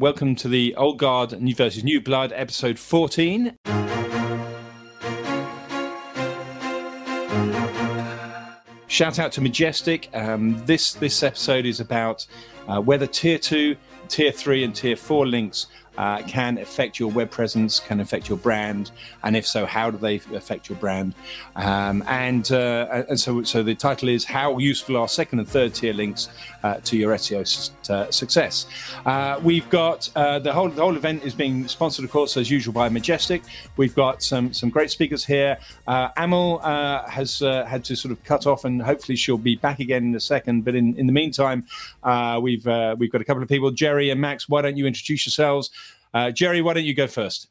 Welcome to the Old Guard versus New Blood, episode 14. Shout out to Majestic. This episode is about whether Tier 2, Tier 3 and Tier 4 links can affect your web presence, can affect your brand, and if so, how do they affect your brand? So the title is How Useful Are Second and Third Tier Links to Your SEO Success? We've got the whole event is being sponsored, of course, as usual, by Majestic. We've got some great speakers here. Amel has had to sort of cut off, and hopefully she'll be back again in a second. But in the meantime, we've got a couple of people. Jerry and Max, why don't you introduce yourselves? Jerry, why don't you go first?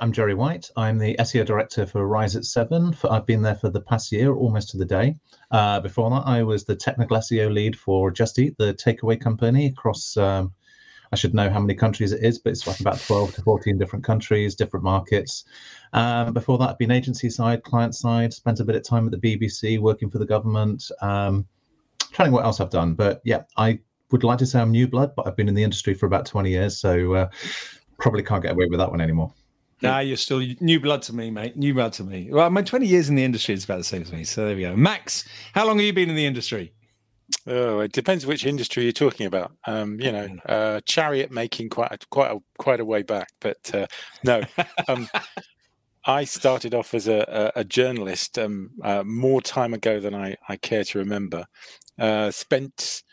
I'm Jerry White. I'm the SEO director for Rise at Seven. I've been there for the past year, almost to the day. Before that, I was the technical SEO lead for Just Eat, the takeaway company across, I should know how many countries it is, but it's like about 12 to 14 different countries, different markets. Before that, I've been agency side, client side, spent a bit of time at the BBC working for the government. Trying what else I've done, but yeah, I would like to say I'm new blood, but I've been in the industry for about 20 years, so probably can't get away with that one anymore. Nah, you're still new blood to me, mate. New blood to me. Well, my 20 years in the industry is about the same as me. So there we go. Max, how long have you been in the industry? Oh, it depends which industry you're talking about. Chariot making quite a way back, but no. I started off as a journalist more time ago than I care to remember. Spent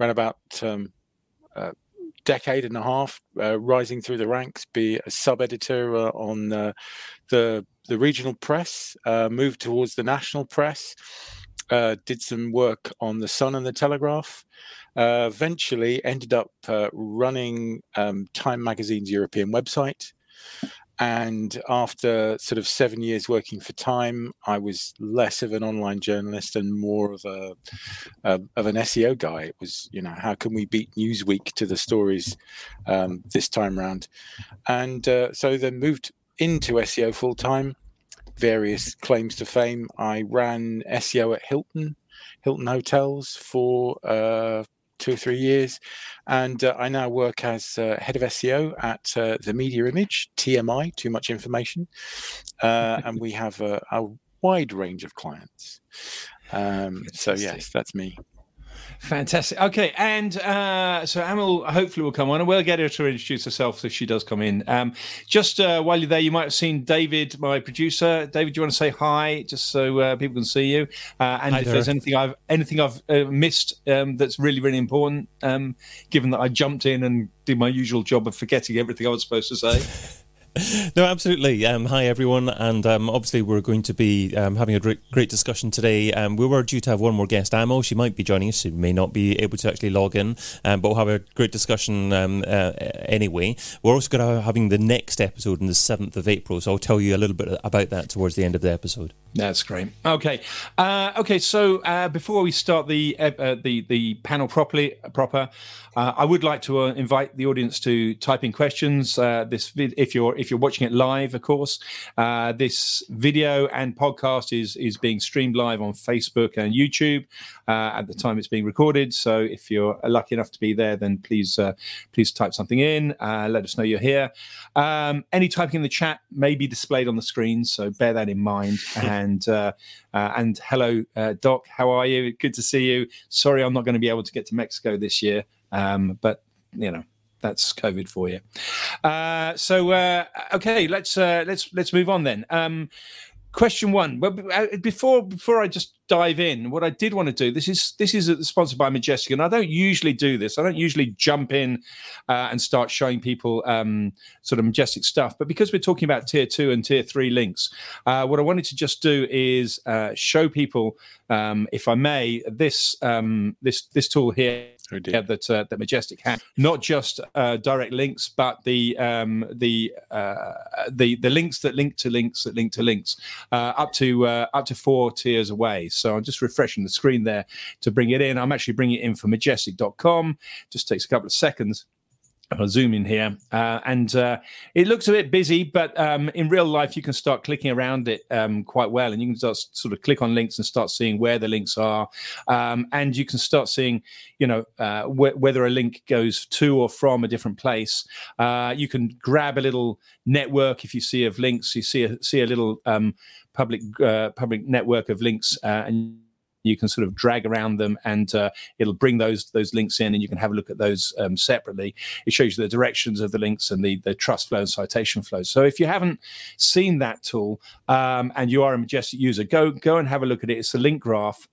around about decade and a half rising through the ranks, be a sub-editor on the regional press, moved towards the national press, did some work on The Sun and The Telegraph, eventually ended up running Time Magazine's European website. And after sort of 7 years working for Time, I was less of an online journalist and more of an SEO guy. It was, how can we beat Newsweek to the stories this time round? And so then moved into SEO full time. Various claims to fame. I ran SEO at Hilton Hotels for 2 or 3 years, and I now work as head of SEO at The Media Image, TMI, Too Much Information, and we have a wide range of clients. So yes, that's me. Fantastic. Okay, and so Amel hopefully will come on, and we'll get her to introduce herself if she does come in. Just while you're there, you might have seen David, my producer. David, do you want to say hi, just so people can see you? And hi, if there's anything I've missed that's really, really important, given that I jumped in and did my usual job of forgetting everything I was supposed to say. No, absolutely. Hi, everyone. And obviously, we're going to be having a great discussion today. We were due to have one more guest, Amel. She might be joining us. She may not be able to actually log in, but we'll have a great discussion anyway. We're also going to be having the next episode on the 7th of April. So I'll tell you a little bit about that towards the end of the episode. That's great. Okay. So before we start the panel proper, I would like to invite the audience to type in questions. If you're watching it live, of course, this video and podcast is being streamed live on Facebook and YouTube at the time it's being recorded. So if you're lucky enough to be there, then please type something in. Let us know you're here. Any typing in the chat may be displayed on the screen, so bear that in mind. And hello, Doc. How are you? Good to see you. Sorry, I'm not going to be able to get to Mexico this year, but that's COVID for you. Okay, let's move on then. Question one. Well, before I just dive in, what I did want to do, this is sponsored by Majestic, and I don't usually do this. I don't usually jump in and start showing people sort of Majestic stuff. But because we're talking about Tier 2 and Tier 3 links, what I wanted to just do is show people, if I may, this tool here. Yeah, that Majestic had, not just direct links, but the links that link to links that link to links, up to 4 tiers away. So I'm just refreshing the screen there to bring it in. I'm actually bringing it in for majestic.com. Just takes a couple of seconds. I'll zoom in here, and it looks a bit busy, but in real life you can start clicking around it quite well, and you can start sort of click on links and start seeing where the links are, and you can start seeing, you know, whether a link goes to or from a different place. You can grab a little network if you see of links. You see a little public network of links, and you can sort of drag around them, and it'll bring those links in, and you can have a look at those separately. It shows you the directions of the links and the trust flow and citation flow. So if you haven't seen that tool and you are a Majestic user, go and have a look at it. It's a link graph.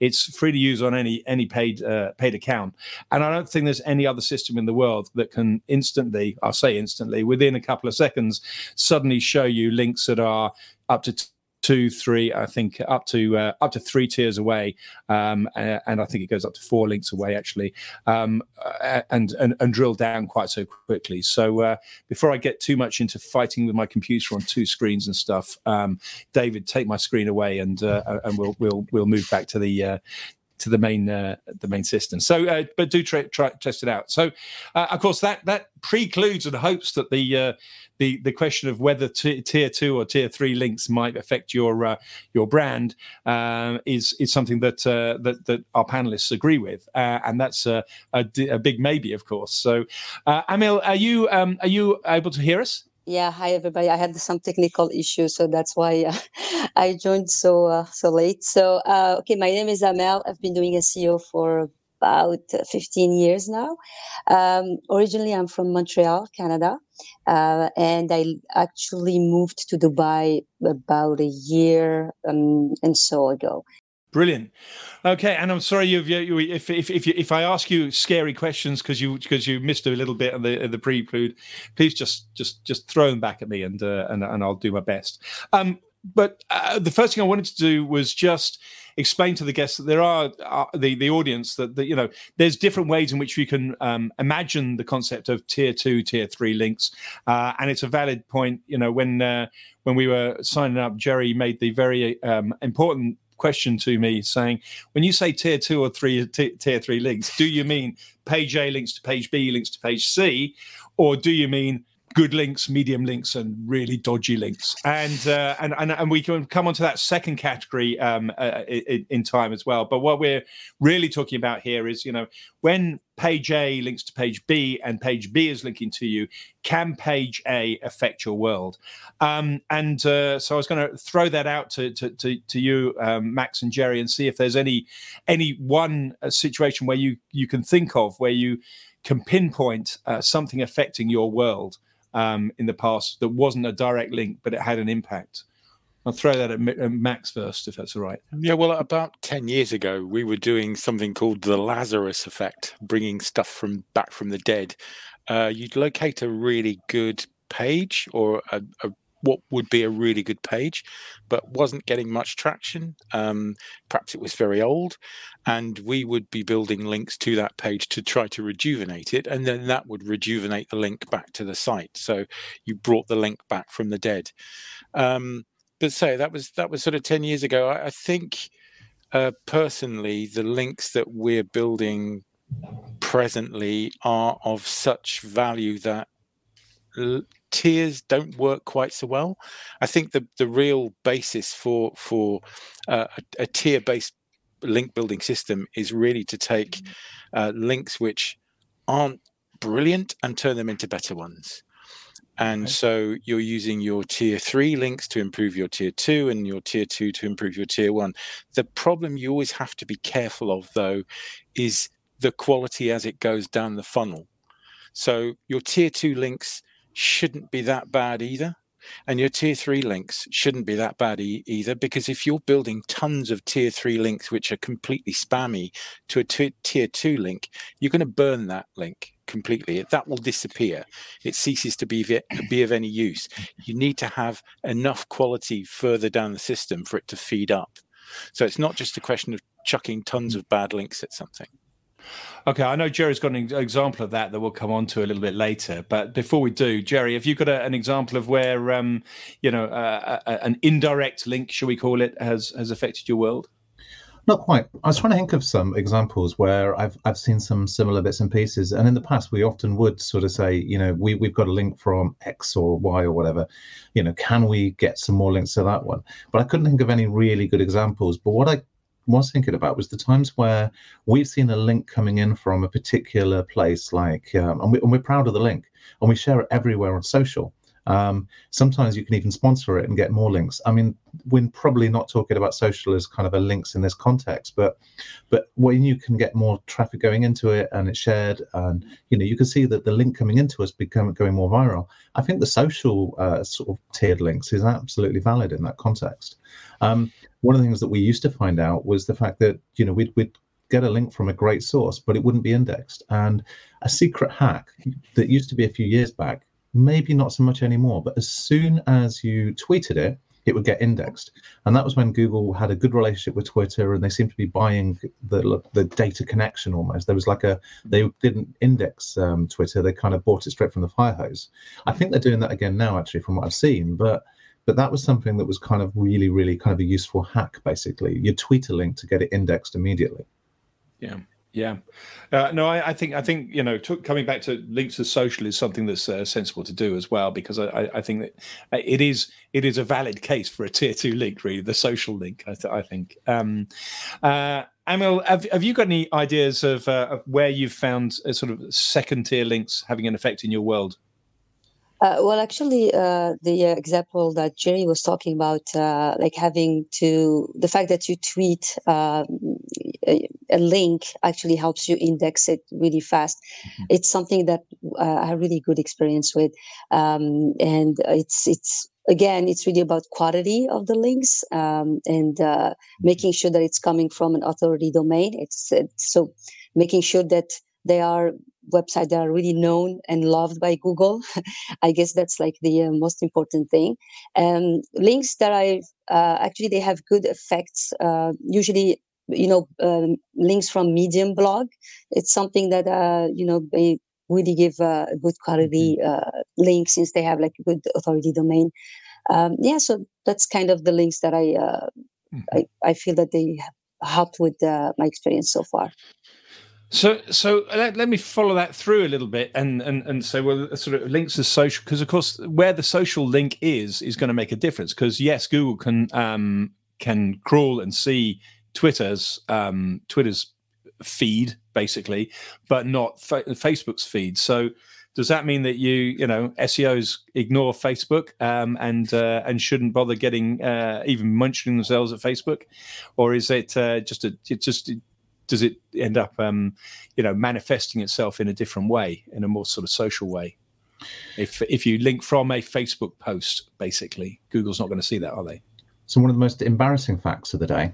It's free to use on any paid account, and I don't think there's any other system in the world that can instantly, I'll say instantly, within a couple of seconds, suddenly show you links that are up to 2, 3, I think up to 3 tiers away, and I think it goes up to 4 links away actually, and drill down quite so quickly. So before I get too much into fighting with my computer on 2 screens and stuff, David, take my screen away, and we'll move back to the main system. So, but do test it out. So, of course, that precludes and hopes that the question of whether tier 2 or tier 3 links might affect your brand is something that that our panelists agree with, and that's a big maybe, of course. So, Amel, are you able to hear us? Yeah, hi everybody. I had some technical issues, so that's why I joined so late. So, okay, my name is Amel. I've been doing SEO for about 15 years now. Originally, I'm from Montreal, Canada, and I actually moved to Dubai about a year and so ago. Brilliant. Okay, and I'm sorry if I ask you scary questions because you missed a little bit of the prelude, please just throw them back at me, and I'll do my best. But the first thing I wanted to do was just explain to the guests that there are the audience that you know there's different ways in which you can imagine the concept of tier 2, tier 3 links, and it's a valid point. You know, when we were signing up, Jerry made the very important question to me saying, when you say tier 2 or 3 tier 3 links, do you mean page A links to page B links to page C, or do you mean good links, medium links, and really dodgy links? And we can come on to that second category in time as well. But what we're really talking about here is, you know, when page A links to page B and page B is linking to you, can page A affect your world? So I was going to throw that out to you, Max and Jerry, and see if there's any one situation where you can think of where you can pinpoint something affecting your world in the past that wasn't a direct link, but it had an impact. I'll throw that at Max first, if that's all right. Yeah, well, about 10 years ago, we were doing something called the Lazarus effect, bringing stuff back from the dead. You'd locate a really good page, or what would be a really good page, but wasn't getting much traction. Perhaps it was very old, and we would be building links to that page to try to rejuvenate it, and then that would rejuvenate the link back to the site. So you brought the link back from the dead. But so that was sort of 10 years ago. I think personally, the links that we're building presently are of such value that tiers don't work quite so well. I think the real basis for a tier-based link building system is really to take links which aren't brilliant and turn them into better ones. And okay, so you're using your tier 3 links to improve your tier 2 and your tier 2 to improve your tier 1. The problem you always have to be careful of, though, is the quality as it goes down the funnel. So your tier 2 links shouldn't be that bad either, and your tier 3 links shouldn't be that bad either, because if you're building tons of tier 3 links which are completely spammy to a tier 2 link, you're going to burn that link completely. That will disappear. It ceases to be of any use. You need to have enough quality further down the system for it to feed up. So it's not just a question of chucking tons of bad links at something. Okay, I know Jerry's got an example of that we'll come on to a little bit later. But before we do, Jerry, have you got an example of where, an indirect link, shall we call it, has affected your world? Not quite. I was trying to think of some examples where I've seen some similar bits and pieces. And in the past, we often would sort of say, you know, we've got a link from X or Y or whatever, you know, can we get some more links to that one? But I couldn't think of any really good examples. But what I was thinking about was the times where we've seen a link coming in from a particular place, like, and we're proud of the link and we share it everywhere on social. Sometimes you can even sponsor it and get more links. I mean, we're probably not talking about social as kind of a links in this context, but when you can get more traffic going into it and it's shared, and you know, you can see that the link coming into us become going more viral. I think the social sort of tiered links is absolutely valid in that context. One of the things that we used to find out was the fact that, you know, we'd get a link from a great source, but it wouldn't be indexed. And a secret hack that used to be a few years back, maybe not so much anymore, but as soon as you tweeted it, it would get indexed. And that was when Google had a good relationship with Twitter and they seemed to be buying the data connection almost. There was like they didn't index Twitter, they kind of bought it straight from the fire hose. I think they're doing that again now, actually, from what I've seen, but that was something that was kind of really, really kind of a useful hack, basically. You tweet a link to get it indexed immediately. Yeah. Yeah, no, I think you know, coming back to links to social is something that's sensible to do as well, because I think that it is a valid case for a tier 2 link, really, the social link. I think. Amel, have you got any ideas of where you've found sort of second tier links having an effect in your world? Well, actually, the example that Jerry was talking about, like having to, the fact that you tweet a link actually helps you index it really fast. Mm-hmm. It's something that I have really good experience with. And it's again, it's really about quality of the links and making sure that it's coming from an authority domain. So making sure that they are websites that are really known and loved by Google. I guess that's like the most important thing. Links that I actually, they have good effects. Usually, you know, links from Medium blog. It's something that, you know, they really give good quality links since they have like a good authority domain. Yeah, so that's kind of the links that I feel that they helped with my experience so far. So let me follow that through a little bit and say, well, sort of links to social, because of course where the social link is going to make a difference, because yes, Google can crawl and see Twitter's feed basically, but not Facebook's feed. So does that mean that you know, SEOs ignore Facebook and shouldn't bother getting even mentioning themselves at Facebook, or is it does it end up, you know, manifesting itself in a different way, in a more sort of social way? If you link from a Facebook post, basically, Google's not going to see that, are they? So one of the most embarrassing facts of the day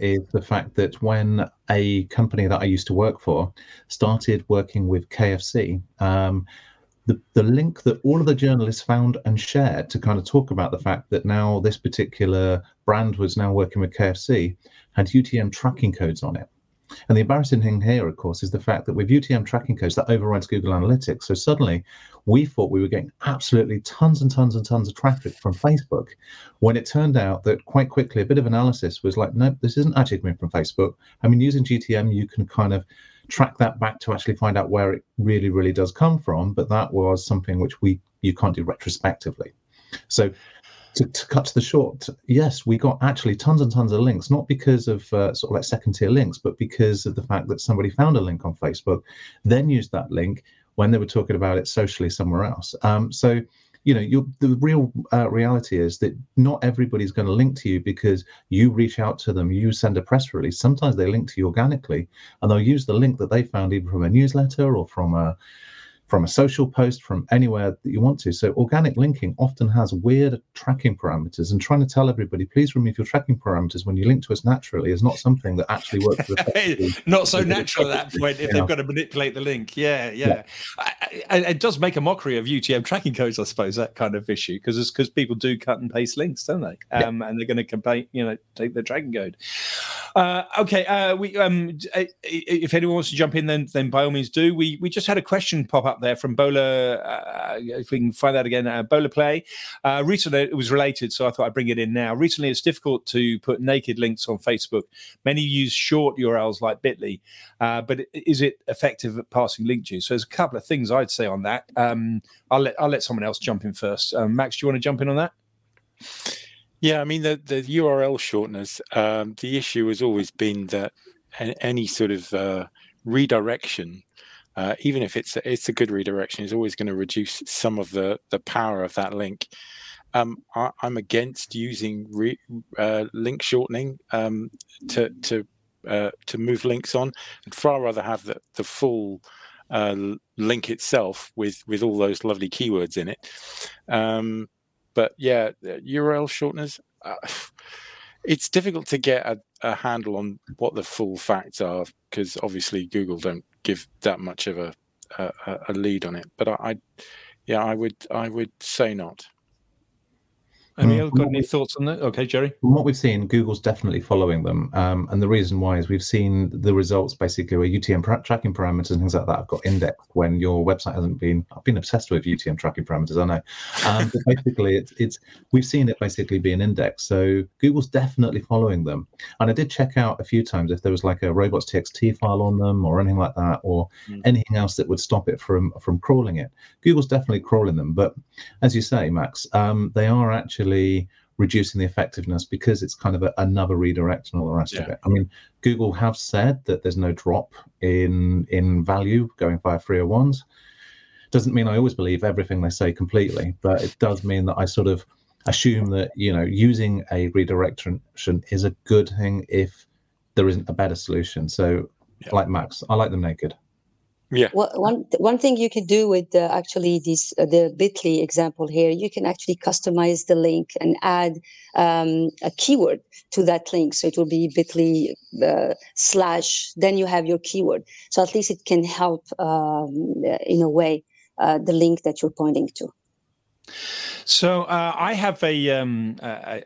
is the fact that when a company that I used to work for started working with KFC, the link that all of the journalists found and shared to kind of talk about the fact that now this particular brand was now working with KFC had UTM tracking codes on it. And the embarrassing thing here, of course, is the fact that with UTM tracking codes, that overrides Google Analytics. So suddenly we thought we were getting absolutely tons and tons and tons of traffic from Facebook, when it turned out that quite quickly a bit of analysis was like, no, this isn't actually coming from Facebook. I mean, using GTM, you can kind of track that back to actually find out where it really, really does come from. But that was something which you can't do retrospectively. So to cut to the short, yes, we got actually tons and tons of links, not because of sort of like second tier links, but because of the fact that somebody found a link on Facebook, then used that link when they were talking about it socially somewhere else. So, you know, the real reality is that not everybody's going to link to you because you reach out to them, you send a press release. Sometimes they link to you organically, and they'll use the link that they found either from a newsletter or from a social post, from anywhere that you want to. So organic linking often has weird tracking parameters, and trying to tell everybody, please remove your tracking parameters when you link to us naturally is not something that actually works. Not so natural at that point if they've got to manipulate the link. Yeah. It does make a mockery of UTM tracking codes, I suppose, that kind of issue, because people do cut and paste links, don't they? And they're going to take their tracking code. Okay. We if anyone wants to jump in, then by all means do. We just had a question pop up there from Bola. If we can find that again, Bola Play. Recently, it was related, so I thought I'd bring it in now. Recently, it's difficult to put naked links on Facebook. Many use short URLs like Bitly, but is it effective at passing link juice? So there's a couple of things I'd say on that. I'll let someone else jump in first. Max, do you want to jump in on that? Yeah, I mean, the URL shorteners, the issue has always been that any sort of redirection, even if it's a good redirection, is always going to reduce some of the power of that link. I'm against using link shortening to move links on. I'd far rather have the full link itself with all those lovely keywords in it. But yeah, URL shorteners, it's difficult to get a handle on what the full facts are, because obviously Google don't give that much of a lead on it. But I would say not. Amel, got any thoughts on that? Okay, Jerry. From what we've seen, Google's definitely following them. And the reason why is we've seen the results basically where UTM tracking parameters and things like that have got indexed when your website hasn't been. I've been obsessed with UTM tracking parameters, I know. But basically, we've seen it basically being indexed. So Google's definitely following them. And I did check out a few times if there was like a robots.txt file on them or anything like that, or anything else that would stop it from crawling it. Google's definitely crawling them. But as you say, Max, they are actually reducing the effectiveness because it's kind of another redirect and all the rest of it. I mean, Google have said that there's no drop in value going via 301s. Doesn't mean I always believe everything they say completely, but it does mean that I sort of assume that, you know, using a redirection is a good thing if there isn't a better solution. So like Max, I like them naked. Yeah. Well, one thing you can do with actually this the Bitly example here, you can actually customize the link and add a keyword to that link. So it will be Bitly / then you have your keyword. So at least it can help in a way the link that you're pointing to. So I have a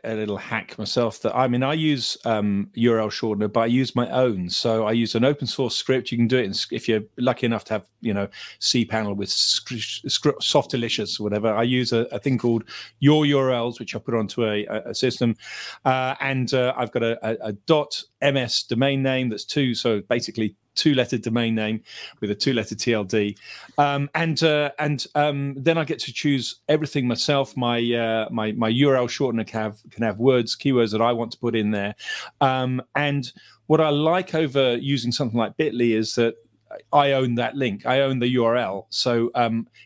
little hack myself that I use URL shortener, but I use my own. So I use an open source script. You can do it if you're lucky enough to have, you know, cPanel with soft delicious or whatever. I use a thing called Your URLs, which I put onto a system, and I've got a .ms domain name that's two. So basically. Two-letter domain name with a two-letter TLD, and then I get to choose everything myself. My URL shortener can have words, keywords that I want to put in there. And what I like over using something like Bitly is that I own that link. I own the URL, so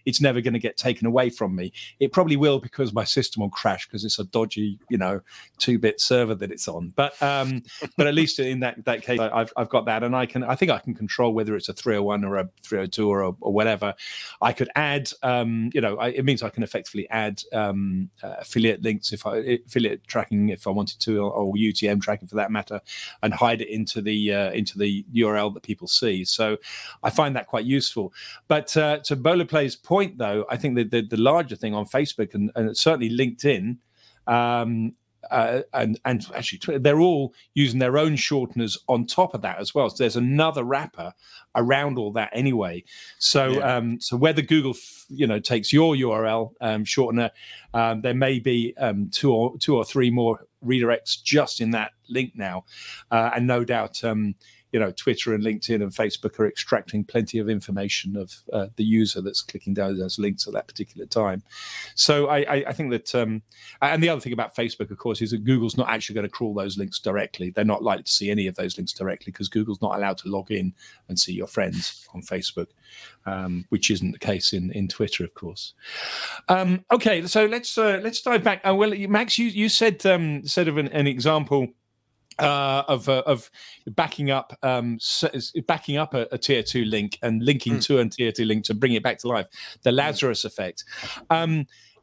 it's never going to get taken away from me. It probably will because my system will crash because it's a dodgy, you know, 2-bit server that it's on. But but at least in that case, I've got that, and I think I can control whether it's a 301 or a 302 or whatever. I could add, it means I can effectively add affiliate links affiliate tracking if I wanted to, or UTM tracking for that matter, and hide it into the URL that people see. So. I find that quite useful. But to Bola Play's point, though, I think that the larger thing on Facebook and certainly LinkedIn and actually Twitter, they're all using their own shorteners on top of that as well. So there's another wrapper around all that anyway. So so whether Google takes your URL shortener, there may be two or three more redirects just in that link now, and no doubt. Twitter and LinkedIn and Facebook are extracting plenty of information of the user that's clicking down those links at that particular time. So I think that, and the other thing about Facebook, of course, is that Google's not actually going to crawl those links directly. They're not likely to see any of those links directly because Google's not allowed to log in and see your friends on Facebook, which isn't the case in Twitter, of course. Okay, so let's dive back. Well, Max, you said an example. Of backing up a tier 2 link and linking to a tier 2 link to bring it back to life, the Lazarus effect.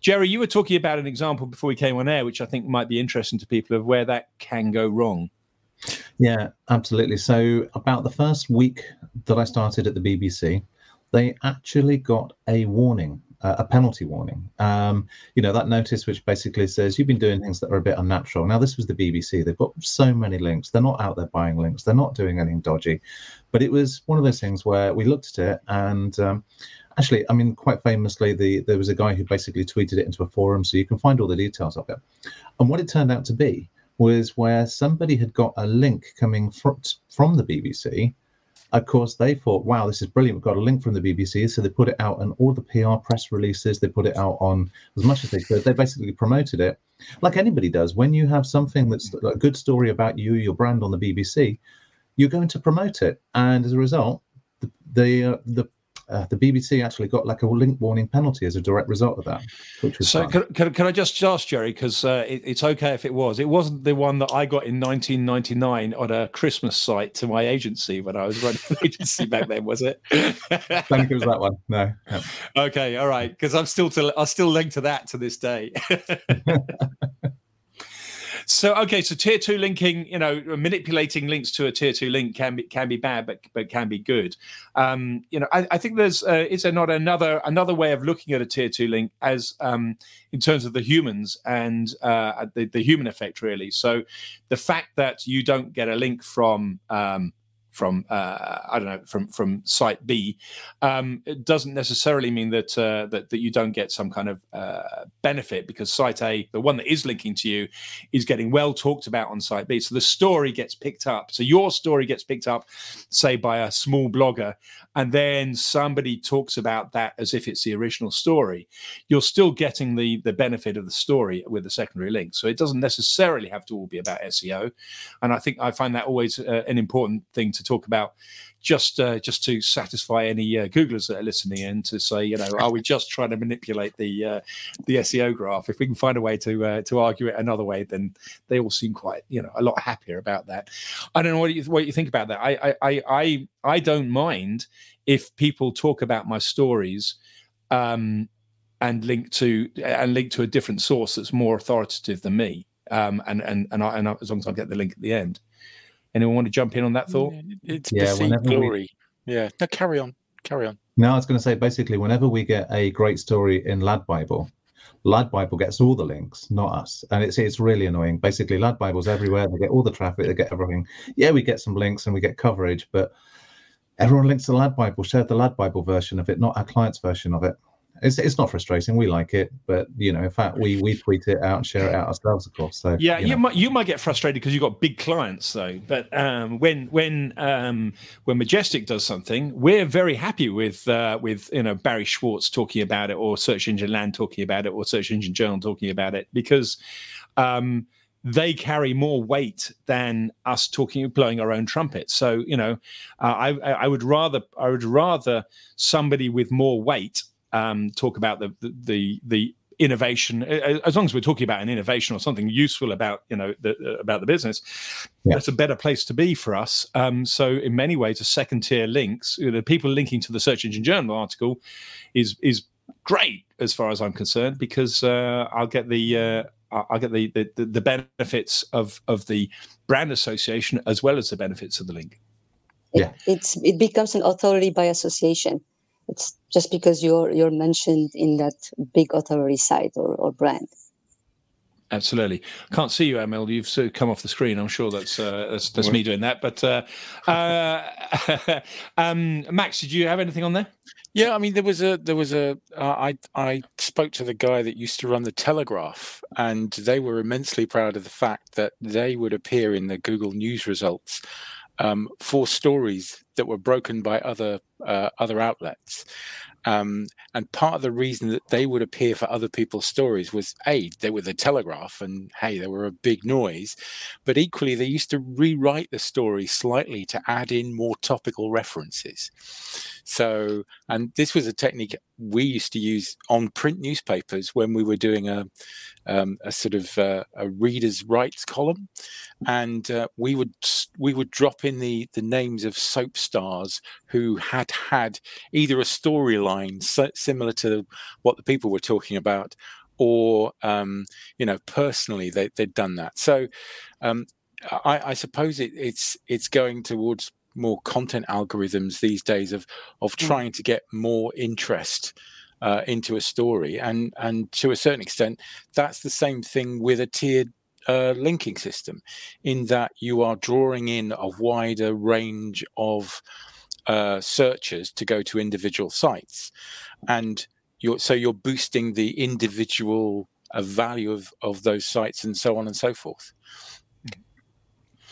Jerry, you were talking about an example before we came on air, which I think might be interesting to people, of where that can go wrong. Yeah, absolutely. So about the first week that I started at the BBC, they actually got a warning a penalty warning. You know, that notice which basically says you've been doing things that are a bit unnatural. Now, this was the BBC. They've got so many links. They're not out there buying links. They're not doing anything dodgy. But it was one of those things where we looked at it and actually, I mean, quite famously, there was a guy who basically tweeted it into a forum, so you can find all the details of it. And what it turned out to be was where somebody had got a link coming from the BBC. Of course, they thought, wow, this is brilliant. We've got a link from the BBC. So they put it out on all the PR press releases. They put it out on as much as they could. They basically promoted it like anybody does. When you have something that's a good story about you, your brand on the BBC, you're going to promote it. And as a result, the BBC actually got like a link warning penalty as a direct result of that. Which was so can I just ask, Jerry, because it's okay if it was. It wasn't the one that I got in 1999 on a Christmas site to my agency when I was running an agency back then, was it? I think it was that one. No. Yeah. Okay, all right, because I'll still link to that to this day. So okay, so tier two linking, you know, manipulating links to a tier two link can be bad, but can be good. You know, I think there's is there not another way of looking at a tier two link as in terms of the humans and the human effect really. So the fact that you don't get a link from site B, it doesn't necessarily mean that that you don't get some kind of benefit, because site A, the one that is linking to you, is getting well talked about on site B. So the story gets picked up. So your story gets picked up, say, by a small blogger, and then somebody talks about that as if it's the original story. You're still getting the benefit of the story with the secondary link. So it doesn't necessarily have to all be about SEO. And I think I find that always an important thing to talk about, just to satisfy any Googlers that are listening in, to say, you know, are we just trying to manipulate the SEO graph? If we can find a way to argue it another way, then they all seem quite, you know, a lot happier about that. I don't know what you think about that. I don't mind if people talk about my stories and link to a different source that's more authoritative than me, and as long as I get the link at the end. Anyone want to jump in on that thought? It's perceived glory. Yeah. No, carry on. No, I was going to say, basically, whenever we get a great story in Ladbible, Ladbible gets all the links, not us. And it's really annoying. Basically, Ladbible's everywhere. They get all the traffic. They get everything. Yeah, we get some links and we get coverage, but everyone links to Ladbible, shared the Ladbible version of it, not our client's version of it. It's not frustrating. We like it, but you know, in fact, we tweet it out and share it out ourselves, of course. So yeah, you might get frustrated because you've got big clients, though. But when Majestic does something, we're very happy with you know, Barry Schwartz talking about it, or Search Engine Land talking about it, or Search Engine Journal talking about it, because they carry more weight than us talking, blowing our own trumpet. So you know, I would rather somebody with more weight talk about the innovation, as long as we're talking about an innovation or something useful about, you know, about the business. Yeah. That's a better place to be for us. So in many ways, the second tier links, the people linking to the Search Engine Journal article, is great as far as I'm concerned, because I'll get the benefits of the brand association as well as the benefits of the link. Yeah, it becomes an authority by association. It's just because you're mentioned in that big authority site or brand. Absolutely. Can't see you, Amel. You've sort of come off the screen. I'm sure that's me doing that. But Max, did you have anything on there? Yeah, I mean, I spoke to the guy that used to run The Telegraph, and they were immensely proud of the fact that they would appear in the Google News results for stories that were broken by other outlets. And part of the reason that they would appear for other people's stories was, A, they were The Telegraph, and, hey, they were a big noise. But equally, they used to rewrite the story slightly to add in more topical references. So, and this was a technique we used to use on print newspapers when we were doing a reader's rights column. And we would drop in the names of soap stars who had either a storyline similar to what the people were talking about, or you know, personally they'd done that. So I suppose it's going towards more content algorithms these days of trying to get more interest into a story. And to a certain extent, that's the same thing with a tiered linking system, in that you are drawing in a wider range of searchers to go to individual sites. And so you're boosting the individual value of those sites, and so on and so forth.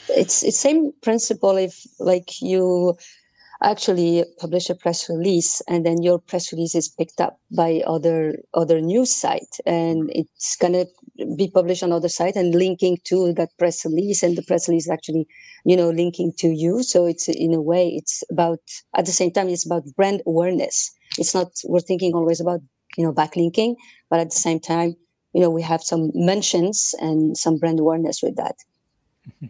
It's same principle if like you actually publish a press release and then your press release is picked up by other news site, and it's going to be published on other site and linking to that press release, and the press release actually, you know, linking to you. So it's, in a way, it's about, at the same time, it's about brand awareness. It's not, we're thinking always about, you know, backlinking, but at the same time, you know, we have some mentions and some brand awareness with that. Mm-hmm.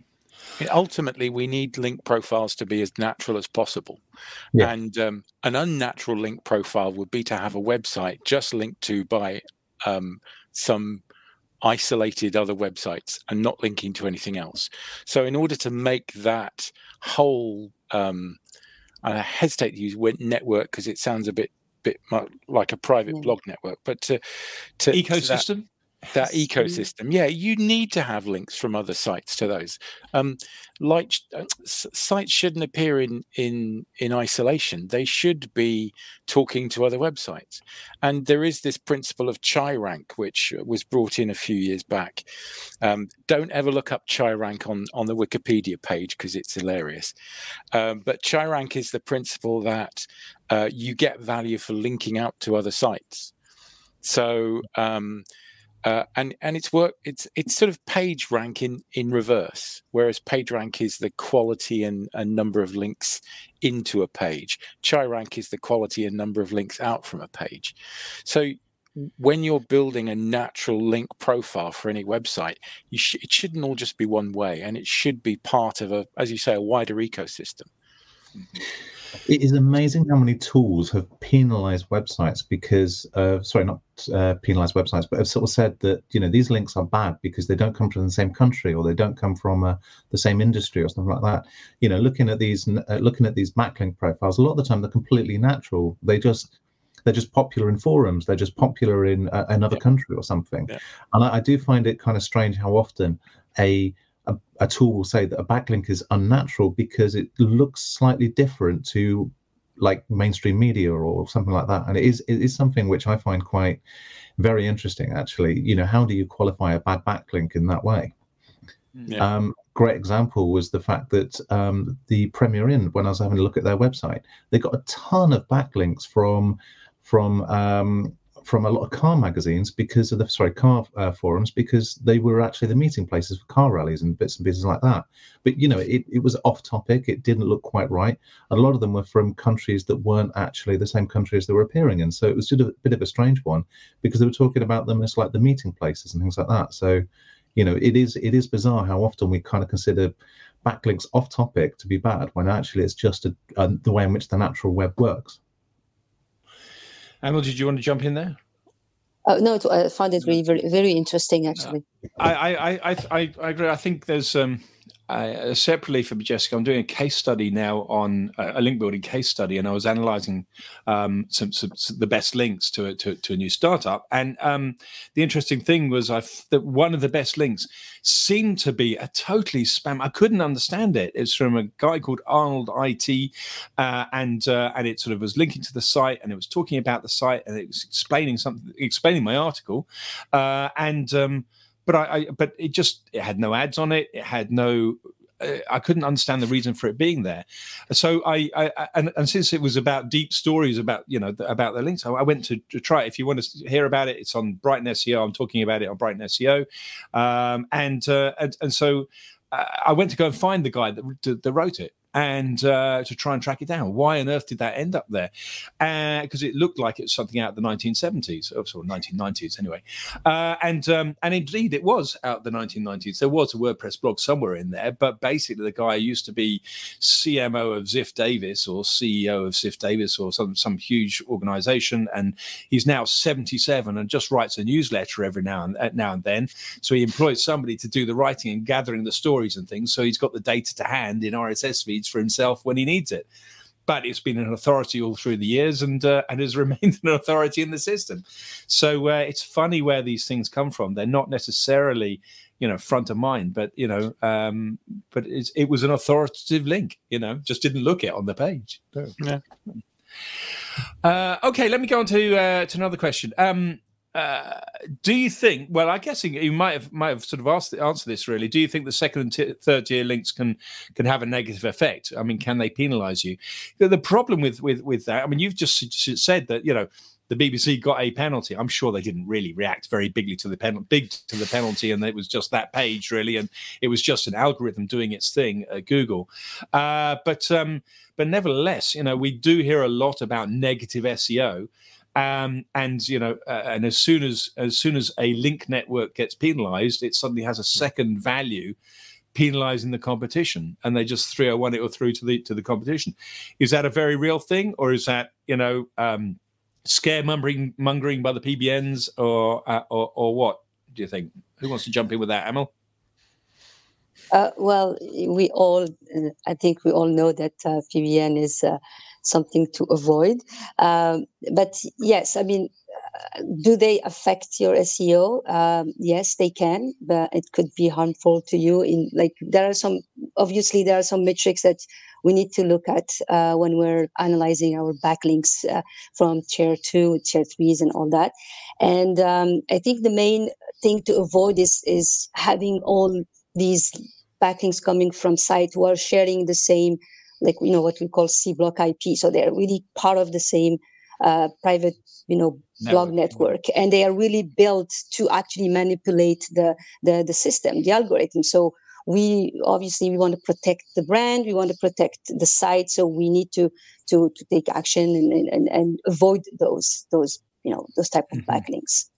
Ultimately, we need link profiles to be as natural as possible. Yeah. And an unnatural link profile would be to have a website just linked to by some isolated other websites and not linking to anything else. So in order to make that whole, I hesitate to use network because it sounds a bit like a private blog network, but to ecosystem. That ecosystem, yeah, you need to have links from other sites to those. Sites shouldn't appear in isolation. They should be talking to other websites. And there is this principle of ChiRank, which was brought in a few years back. Don't ever look up ChiRank on the Wikipedia page because it's hilarious. But ChiRank is the principle that you get value for linking out to other sites. So... and it's work. It's sort of page rank in reverse, whereas page rank is the quality and number of links into a page. ChiRank is the quality and number of links out from a page. So when you're building a natural link profile for any website, it shouldn't all just be one way, and it should be part of a, as you say, a wider ecosystem. It is amazing how many tools have penalized websites because, but have sort of said that, you know, these links are bad because they don't come from the same country, or they don't come from the same industry or something like that. You know, looking at these backlink profiles, a lot of the time they're completely natural. They're just popular in forums. They're just popular in another country or something. Yeah. And I do find it kind of strange how often a tool will say that a backlink is unnatural because it looks slightly different to like mainstream media or something like that. And it is something which I find quite very interesting, actually. You know, how do you qualify a bad backlink in that way? Yeah. Great example was the fact that the Premier Inn, when I was having a look at their website, they got a ton of backlinks from a lot of car magazines because of the forums, because they were actually the meeting places for car rallies and bits and pieces like that. But you know, it was off topic. It didn't look quite right. A lot of them were from countries that weren't actually the same countries they were appearing in. So it was just a bit of a strange one because they were talking about them as like the meeting places and things like that. So, you know, it is bizarre how often we kind of consider backlinks off topic to be bad when actually it's just the way in which the natural web works. Amel, did you want to jump in there? No, I found it really, very, very interesting, actually. I agree. I think there's separately for Majestic, I'm doing a case study now on a link building case study, and I was analysing some the best links to a new startup. And the interesting thing was that one of the best links seemed to be a totally spam. I couldn't understand it. It's from a guy called Arnold IT, and it sort of was linking to the site, and it was talking about the site, and it was explaining my article, But it had no ads on it. It had no. I couldn't understand the reason for it being there. So I since it was about deep stories about, you know, about the links, I went to try it. If you want to hear about it, it's on Brighton SEO. I'm talking about it on Brighton SEO, and so I went to go and find the guy that wrote it, and to try and track it down. Why on earth did that end up there? Because it looked like it was something out of the 1970s, or sort of 1990s anyway. And indeed, it was out of the 1990s. There was a WordPress blog somewhere in there, but basically the guy used to be CMO of Ziff Davis or CEO of Ziff Davis or some huge organization, and he's now 77 and just writes a newsletter every now and then. So he employs somebody to do the writing and gathering the stories and things, so he's got the data to hand in RSS feeds for himself when he needs it. but it's been an authority all through the years and has remained an authority in the system. So it's funny where these things come from. They're not necessarily, you know, front of mind, but, you know, but it was an authoritative link, you know, just didn't look it on the page. No. Yeah. Okay, let me go on to another question. Do you think? Well, I guess you might have sort of answered this. Really, do you think the second and third tier links can have a negative effect? I mean, can they penalise you? The problem with that, I mean, you've just said that, you know, the BBC got a penalty. I'm sure they didn't really react very bigly to the penalty, and it was just that page really, and it was just an algorithm doing its thing at Google. But nevertheless, you know, we do hear a lot about negative SEO. And you know, and as soon as a link network gets penalized, it suddenly has a second value, penalizing the competition, and they just 301 it or through to the competition. Is that a very real thing, or is that, you know, scaremongering by the PBNs, or what do you think? Who wants to jump in with that, Amel? Well, I think we all know that PBN is. Something to avoid. But yes, I mean, do they affect your SEO? Yes, they can, but it could be harmful to you. There are some metrics that we need to look at when we're analyzing our backlinks from tier 2, tier 3s and all that. And I think the main thing to avoid is having all these backlinks coming from sites who are sharing the same, like, you know, what we call C-block IP. So they're really part of the same private, you know, blog network. And they are really built to actually manipulate the system, the algorithm. So we want to protect the brand, we want to protect the site. So we need to take action and avoid those type of backlinks.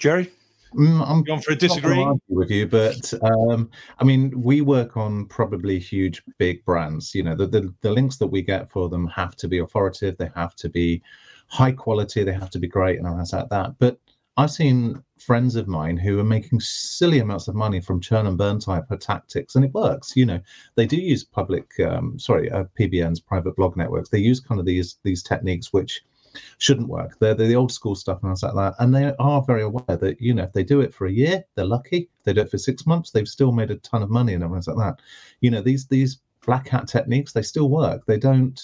Jerry? I'm going for a disagree with you, but I mean, we work on probably huge, big brands. You know, the links that we get for them have to be authoritative, they have to be high quality, they have to be great, and all like that. But I've seen friends of mine who are making silly amounts of money from churn and burn type of tactics, and it works. You know, they do use PBNs, private blog networks. They use kind of these techniques which shouldn't work. They're the old school stuff and stuff like that, and they are very aware that, you know, if they do it for a year, they're lucky. If they do it for 6 months, they've still made a ton of money and everything like that. You know, these black hat techniques, they still work. They don't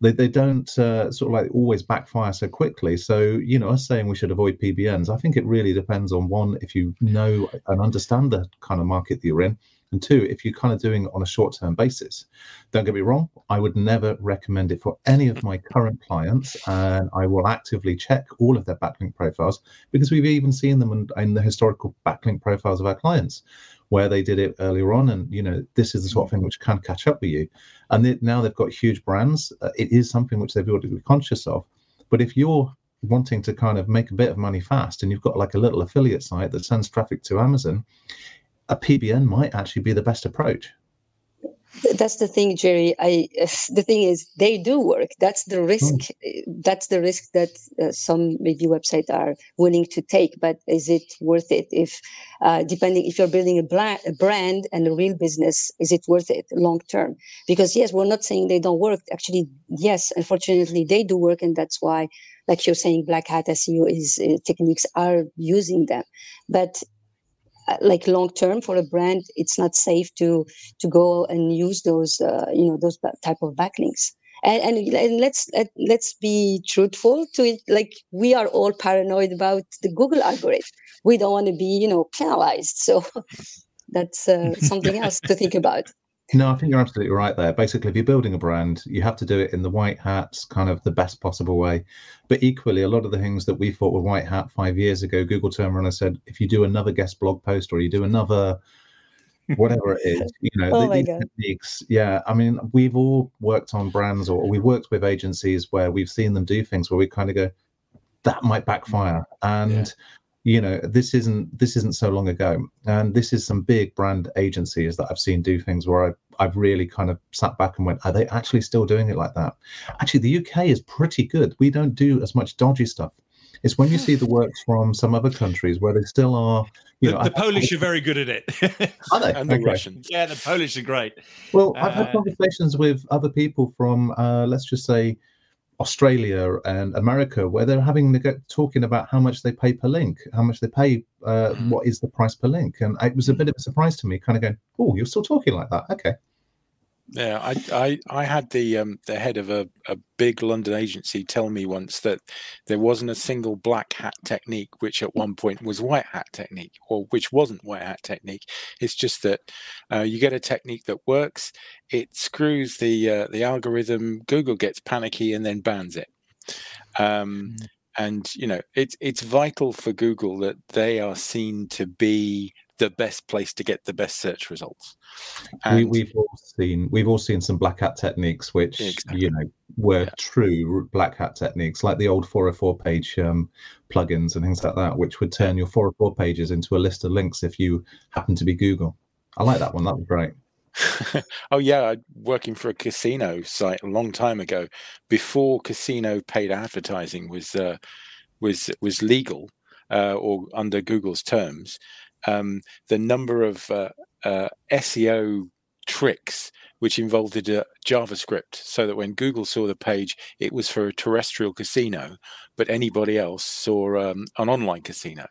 sort of like always backfire so quickly. So, you know, us saying we should avoid PBNs, I think it really depends on, one, if you know and understand the kind of market that you're in, and two, if you're kind of doing it on a short-term basis. Don't get me wrong, I would never recommend it for any of my current clients, and I will actively check all of their backlink profiles, because we've even seen them in the historical backlink profiles of our clients, where they did it earlier on, and, you know, this is the sort of thing which can catch up with you. And now they've got huge brands. It is something which they've got to be conscious of. But if you're wanting to kind of make a bit of money fast, and you've got like a little affiliate site that sends traffic to Amazon, a PBN might actually be the best approach. That's the thing, Jerry. The thing is, they do work. That's the risk. That's the risk that some maybe websites are willing to take. But is it worth it? If you're building a brand and a real business, is it worth it long term? Because yes, we're not saying they don't work. Actually, yes, unfortunately, they do work, and that's why, like you're saying, black hat SEO techniques are using them, but. Like long term for a brand, it's not safe to go and use those type of backlinks. And let's be truthful to it. Like, we are all paranoid about the Google algorithm. We don't want to be, you know, penalized. So that's something else to think about. No, I think you're absolutely right there. Basically, if you're building a brand, you have to do it in the white hats, kind of the best possible way. But equally, a lot of the things that we thought were white hat 5 years ago, Google turned around and said, if you do another guest blog post, or you do another whatever it is, you know, techniques. Yeah, I mean, we've all worked on brands, or we've worked with agencies where we've seen them do things where we kind of go, that might backfire. And yeah. You know, this isn't so long ago, and this is some big brand agencies that I've seen do things where I've really kind of sat back and went, are they actually still doing it like that? Actually, the UK is pretty good. We don't do as much dodgy stuff. It's when you see the works from some other countries where they still are. The Polish are very good at it. Are they? And the Russians. Yeah, the Polish are great. Well, I've had conversations with other people from, let's just say, Australia and America, where they're talking about how much they pay per link, how much they pay, what is the price per link. And it was a bit of a surprise to me, kind of going, oh, you're still talking like that. Okay. Yeah, I had the head of a big London agency tell me once that there wasn't a single black hat technique, which at one point was white hat technique, or which wasn't white hat technique. It's just that you get a technique that works, it screws the algorithm, Google gets panicky and then bans it. And, you know, it's vital for Google that they are seen to be the best place to get the best search results. And we've all seen some black hat techniques, which were true black hat techniques, like the old 404 page plugins and things like that, which would turn your 404 pages into a list of links if you happen to be Google. I like that one. That was great. Oh yeah, working for a casino site a long time ago, before casino paid advertising was legal or under Google's terms. The number of SEO tricks which involved JavaScript, so that when Google saw the page, it was for a terrestrial casino, but anybody else saw an online casino.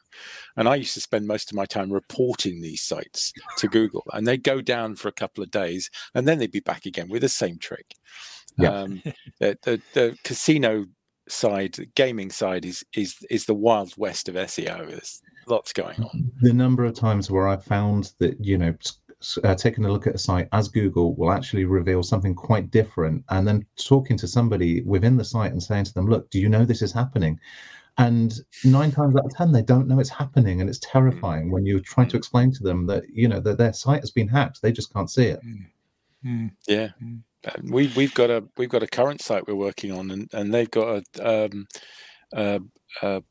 And I used to spend most of my time reporting these sites to Google, and they'd go down for a couple of days, and then they'd be back again with the same trick. Yeah. The casino side, the gaming side, is the wild west of SEO. There's lots going on. The number of times where I've found that, taking a look at a site as Google will actually reveal something quite different, and then talking to somebody within the site and saying to them, look, do you know this is happening? And 9 times out of 10, they don't know it's happening, and it's terrifying when you try to explain to them that, that their site has been hacked. They just can't see it. Yeah. We've got a current site we're working on, and they've got a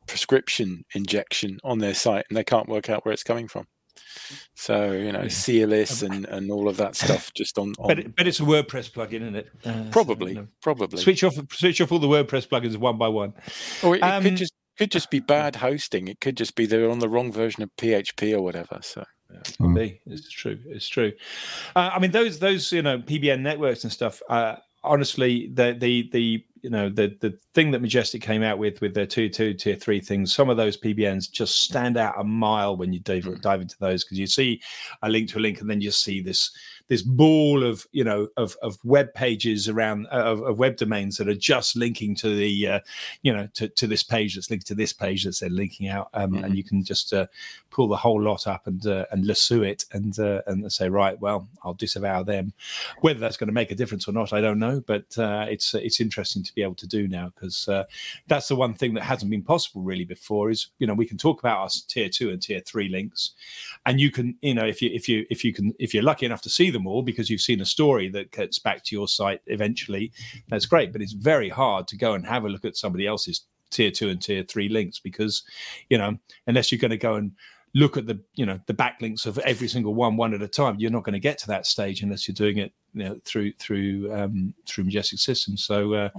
prescription injection on their site, and they can't work out where it's coming from. So CLS and all of that stuff just on. But it's a WordPress plugin, isn't it? Probably. Switch off all the WordPress plugins one by one. Or it could just be bad hosting. It could just be they're on the wrong version of PHP or whatever. So. It's true. I mean, those PBN networks and stuff. Honestly, the thing that Majestic came out with their tier 2, tier 3 things. Some of those PBNs just stand out a mile when you dive into those, because you see a link to a link, and then you see this ball of web pages around of web domains that are just linking to the to this page that's linked to this page that's they're linking out, and you can just pull the whole lot up and lasso it and say, right, well, I'll disavow them. Whether that's going to make a difference or not, I don't know, but it's interesting to be able to do now, because that's the one thing that hasn't been possible really before is we can talk about our tier 2 and tier 3 links, and you can if you're lucky enough to see them all because you've seen a story that gets back to your site eventually, that's great. But it's very hard to go and have a look at somebody else's tier 2 and tier 3 links, because unless you're going to go and look at the the backlinks of every single one at a time, you're not going to get to that stage unless you're doing it through Majestic systems. So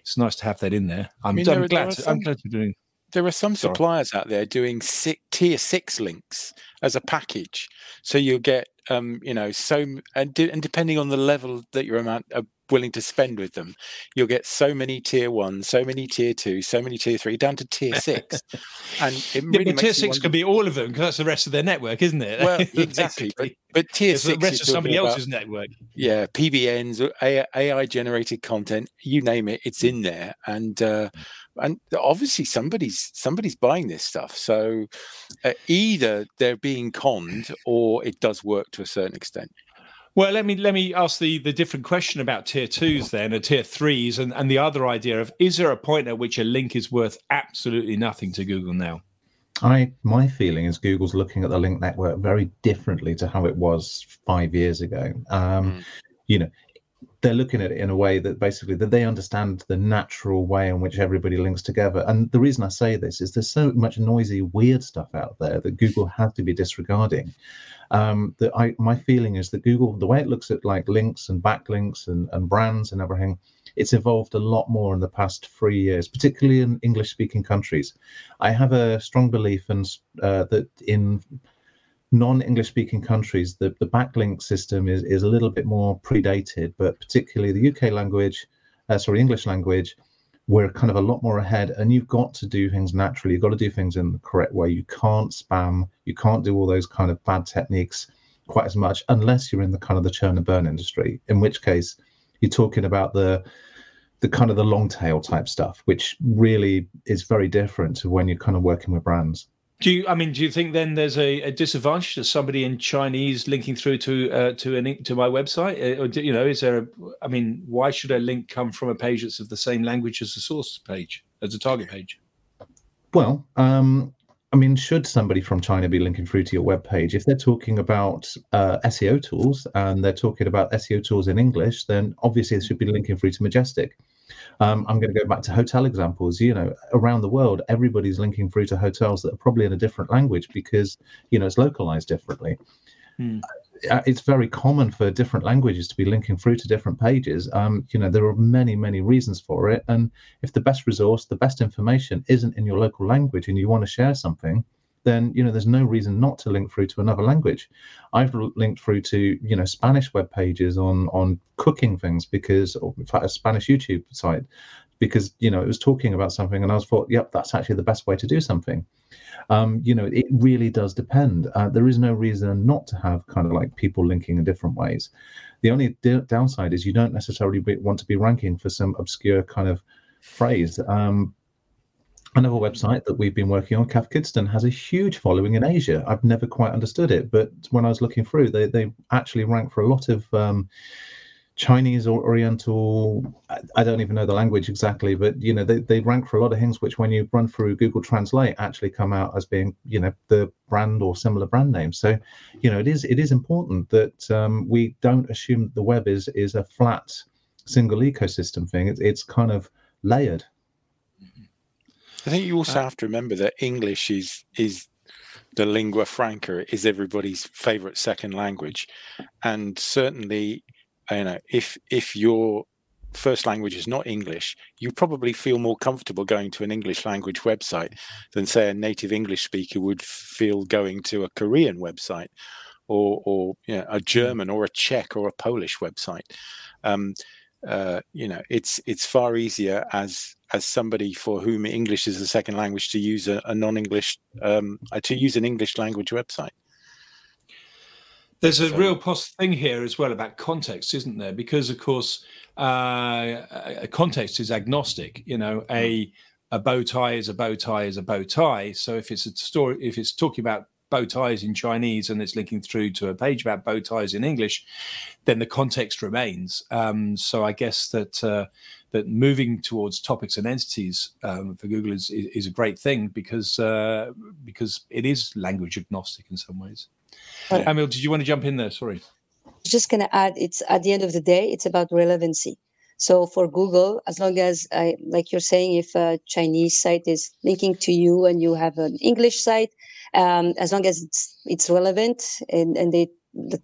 it's nice to have that in there. I'm glad you're doing. There are some suppliers out there doing tier 6 links as a package, so you'll get and depending on the level that your amount are willing to spend with them, you'll get so many tier 1, so many tier 2, so many tier 3, down to tier 6. And it really tier 6 could be all of them, because that's the rest of their network, isn't it? Well, exactly. But tier 6 the rest of somebody else's network. Yeah, PBNs, AI generated content, you name it, it's in there, and obviously somebody's buying this stuff. So either they're being conned, or it does work to a certain extent. Well, let me ask the different question about tier 2s then, and tier 3s, and the other idea of, is there a point at which a link is worth absolutely nothing to Google now? My feeling is Google's looking at the link network very differently to how it was 5 years ago. They're looking at it in a way that basically that they understand the natural way in which everybody links together. And the reason I say this is there's so much noisy, weird stuff out there that Google has to be disregarding. My feeling is that Google, the way it looks at like links and backlinks and brands and everything, it's evolved a lot more in the past 3 years, particularly in English-speaking countries. I have a strong belief in, that in non-English-speaking countries, the backlink system is a little bit more predated, but particularly the UK language, English language, we're kind of a lot more ahead, and you've got to do things naturally. You've got to do things in the correct way. You can't spam. You can't do all those kind of bad techniques quite as much, unless you're in the kind of the churn and burn industry, in which case you're talking about the kind of the long tail type stuff, which really is very different to when you're kind of working with brands. Do you think then there's a disadvantage to somebody in Chinese linking through to my website? Or do, you know, is there? Why should a link come from a page that's of the same language as the source page, as a target page? Well, should somebody from China be linking through to your web page? If they're talking about SEO tools and they're talking about SEO tools in English, then obviously they should be linking through to Majestic. I'm going to go back to hotel examples. Around the world, everybody's linking through to hotels that are probably in a different language because, it's localized differently. Mm. It's very common for different languages to be linking through to different pages. There are many, many reasons for it. And if the best resource, the best information isn't in your local language and you want to share something, then, there's no reason not to link through to another language. I've linked through to, Spanish web pages on cooking things because, or in fact, a Spanish YouTube site, because, it was talking about something and I thought, yep, that's actually the best way to do something. It really does depend. There is no reason not to have kind of like people linking in different ways. The only downside is you don't necessarily want to be ranking for some obscure kind of phrase. Another website that we've been working on, Cath Kidston, has a huge following in Asia. I've never quite understood it, but when I was looking through, they actually rank for a lot of Chinese or Oriental. I don't even know the language exactly, but they rank for a lot of things which, when you run through Google Translate, actually come out as being the brand or similar brand name. So, it is important that we don't assume that the web is a flat single ecosystem thing. It's kind of layered. I think you also have to remember that English is the lingua franca. It is everybody's favorite second language. And certainly, if your first language is not English, you probably feel more comfortable going to an English language website than, say, a native English speaker would feel going to a Korean website or a German or a Czech or a Polish website. It's far easier as somebody for whom English is a second language to use a non-English, to use an English language website. There's a real thing here as well about context, isn't there? Because, of course, context is agnostic. A bow tie is a bow tie is a bow tie. So if it's a story, if it's talking about bow ties in Chinese and it's linking through to a page about bow ties in English, then the context remains. So I guess that moving towards topics and entities for Google is a great thing because it is language agnostic in some ways. Well, Amel, did you want to jump in there? Sorry. I was just going to add, it's at the end of the day, it's about relevancy. So for Google, as long as, like you're saying, if a Chinese site is linking to you and you have an English site, as long as it's relevant and the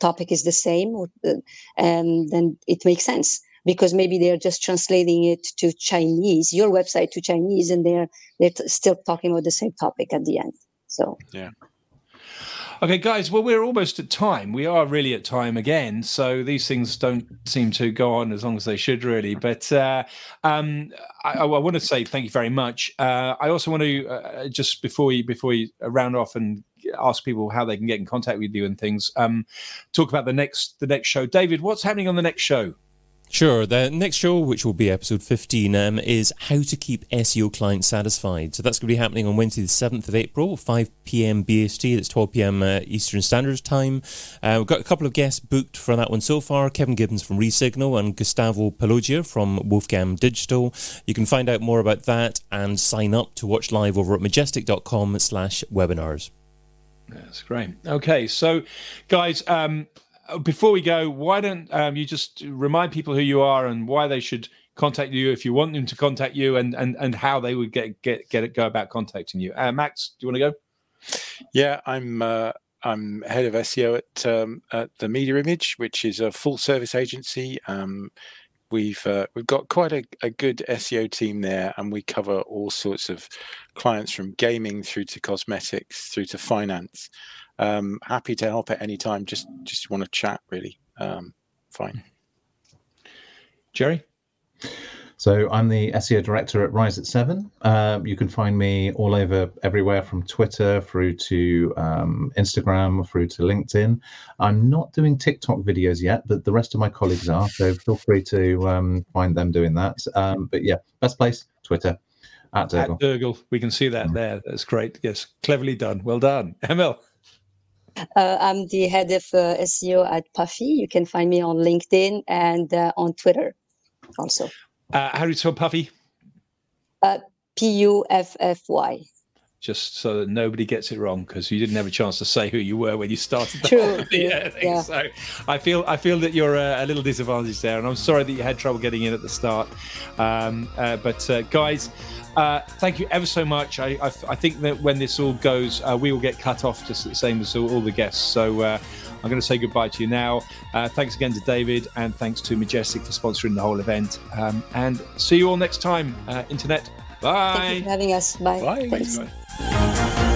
topic is the same, then it makes sense, because maybe they're just translating it to Chinese, your website to Chinese, and they're still talking about the same topic at the end. So yeah. Okay, guys, well, we're almost at time. We are really at time again. So these things don't seem to go on as long as they should, really. But I want to say thank you very much. I also want to, just before you round off and ask people how they can get in contact with you and things, talk about the next show. David, what's happening on the next show? Sure. The next show, which will be episode 15, is How to Keep SEO Clients Satisfied. So that's going to be happening on Wednesday the 7th of April, 5 p.m. BST. That's 12 p.m. Eastern Standard Time. We've got a couple of guests booked for that one so far. Kevin Gibbons from Resignal and Gustavo Pelogia from Wolfgang Digital. You can find out more about that and sign up to watch live over at majestic.com/webinars. That's great. Okay, so guys... before we go, why don't you just remind people who you are and why they should contact you if you want them to contact you, and how they would go about contacting you. Max, do you want to go? Yeah, I'm head of SEO at The Media Image, which is a full service agency we've got quite a good SEO team there, and we cover all sorts of clients from gaming through to cosmetics through to finance. Happy to help at any time. Just want to chat, really. Fine. Jerry? So I'm the SEO director at Rise at Seven. You can find me all over everywhere, from Twitter through to Instagram, through to LinkedIn. I'm not doing TikTok videos yet, but the rest of my colleagues are, so feel free to find them doing that. But yeah, best place, Twitter, at Durgle. At Durgle. We can see that there. That's great. Yes, cleverly done. Well done. Amel? I'm the head of SEO at Puffy. You can find me on LinkedIn and on Twitter also. How do you spell Puffy? Puffy. Just so that nobody gets it wrong, because you didn't have a chance to say who you were when you started. True. Yeah. So I feel that you're a little disadvantaged there, and I'm sorry that you had trouble getting in at the start. But guys, thank you ever so much. I think that when this all goes, we will get cut off just the same as all the guests. So I'm going to say goodbye to you now. Thanks again to David, and thanks to Majestic for sponsoring the whole event. And see you all next time, Internet. Bye. Thank you for having us. Bye. Bye. Thanks. Bye.